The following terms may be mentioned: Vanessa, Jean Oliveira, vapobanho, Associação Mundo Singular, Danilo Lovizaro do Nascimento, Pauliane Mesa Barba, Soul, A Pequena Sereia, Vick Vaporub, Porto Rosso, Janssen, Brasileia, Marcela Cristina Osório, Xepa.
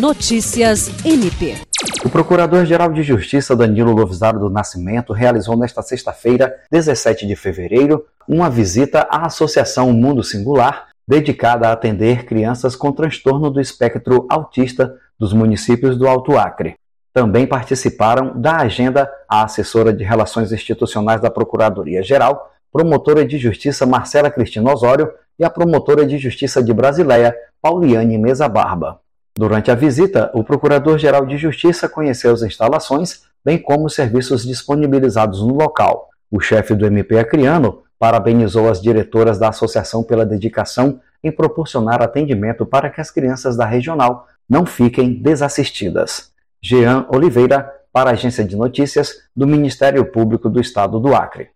Notícias MP. O Procurador-Geral de Justiça Danilo Lovizaro do Nascimento realizou nesta sexta-feira, 17 de fevereiro, uma visita à Associação Mundo Singular, dedicada a atender crianças com transtorno do espectro autista dos municípios do Alto Acre. Também participaram da agenda a assessora de Relações Institucionais da Procuradoria-Geral, promotora de Justiça Marcela Cristina Osório e a promotora de Justiça de Brasileia, Pauliane Mesa Barba. Durante a visita, o Procurador-Geral de Justiça conheceu as instalações, bem como os serviços disponibilizados no local. O chefe do MP acreano parabenizou as diretoras da associação pela dedicação em proporcionar atendimento para que as crianças da regional não fiquem desassistidas. Jean Oliveira, para a Agência de Notícias do Ministério Público do Estado do Acre.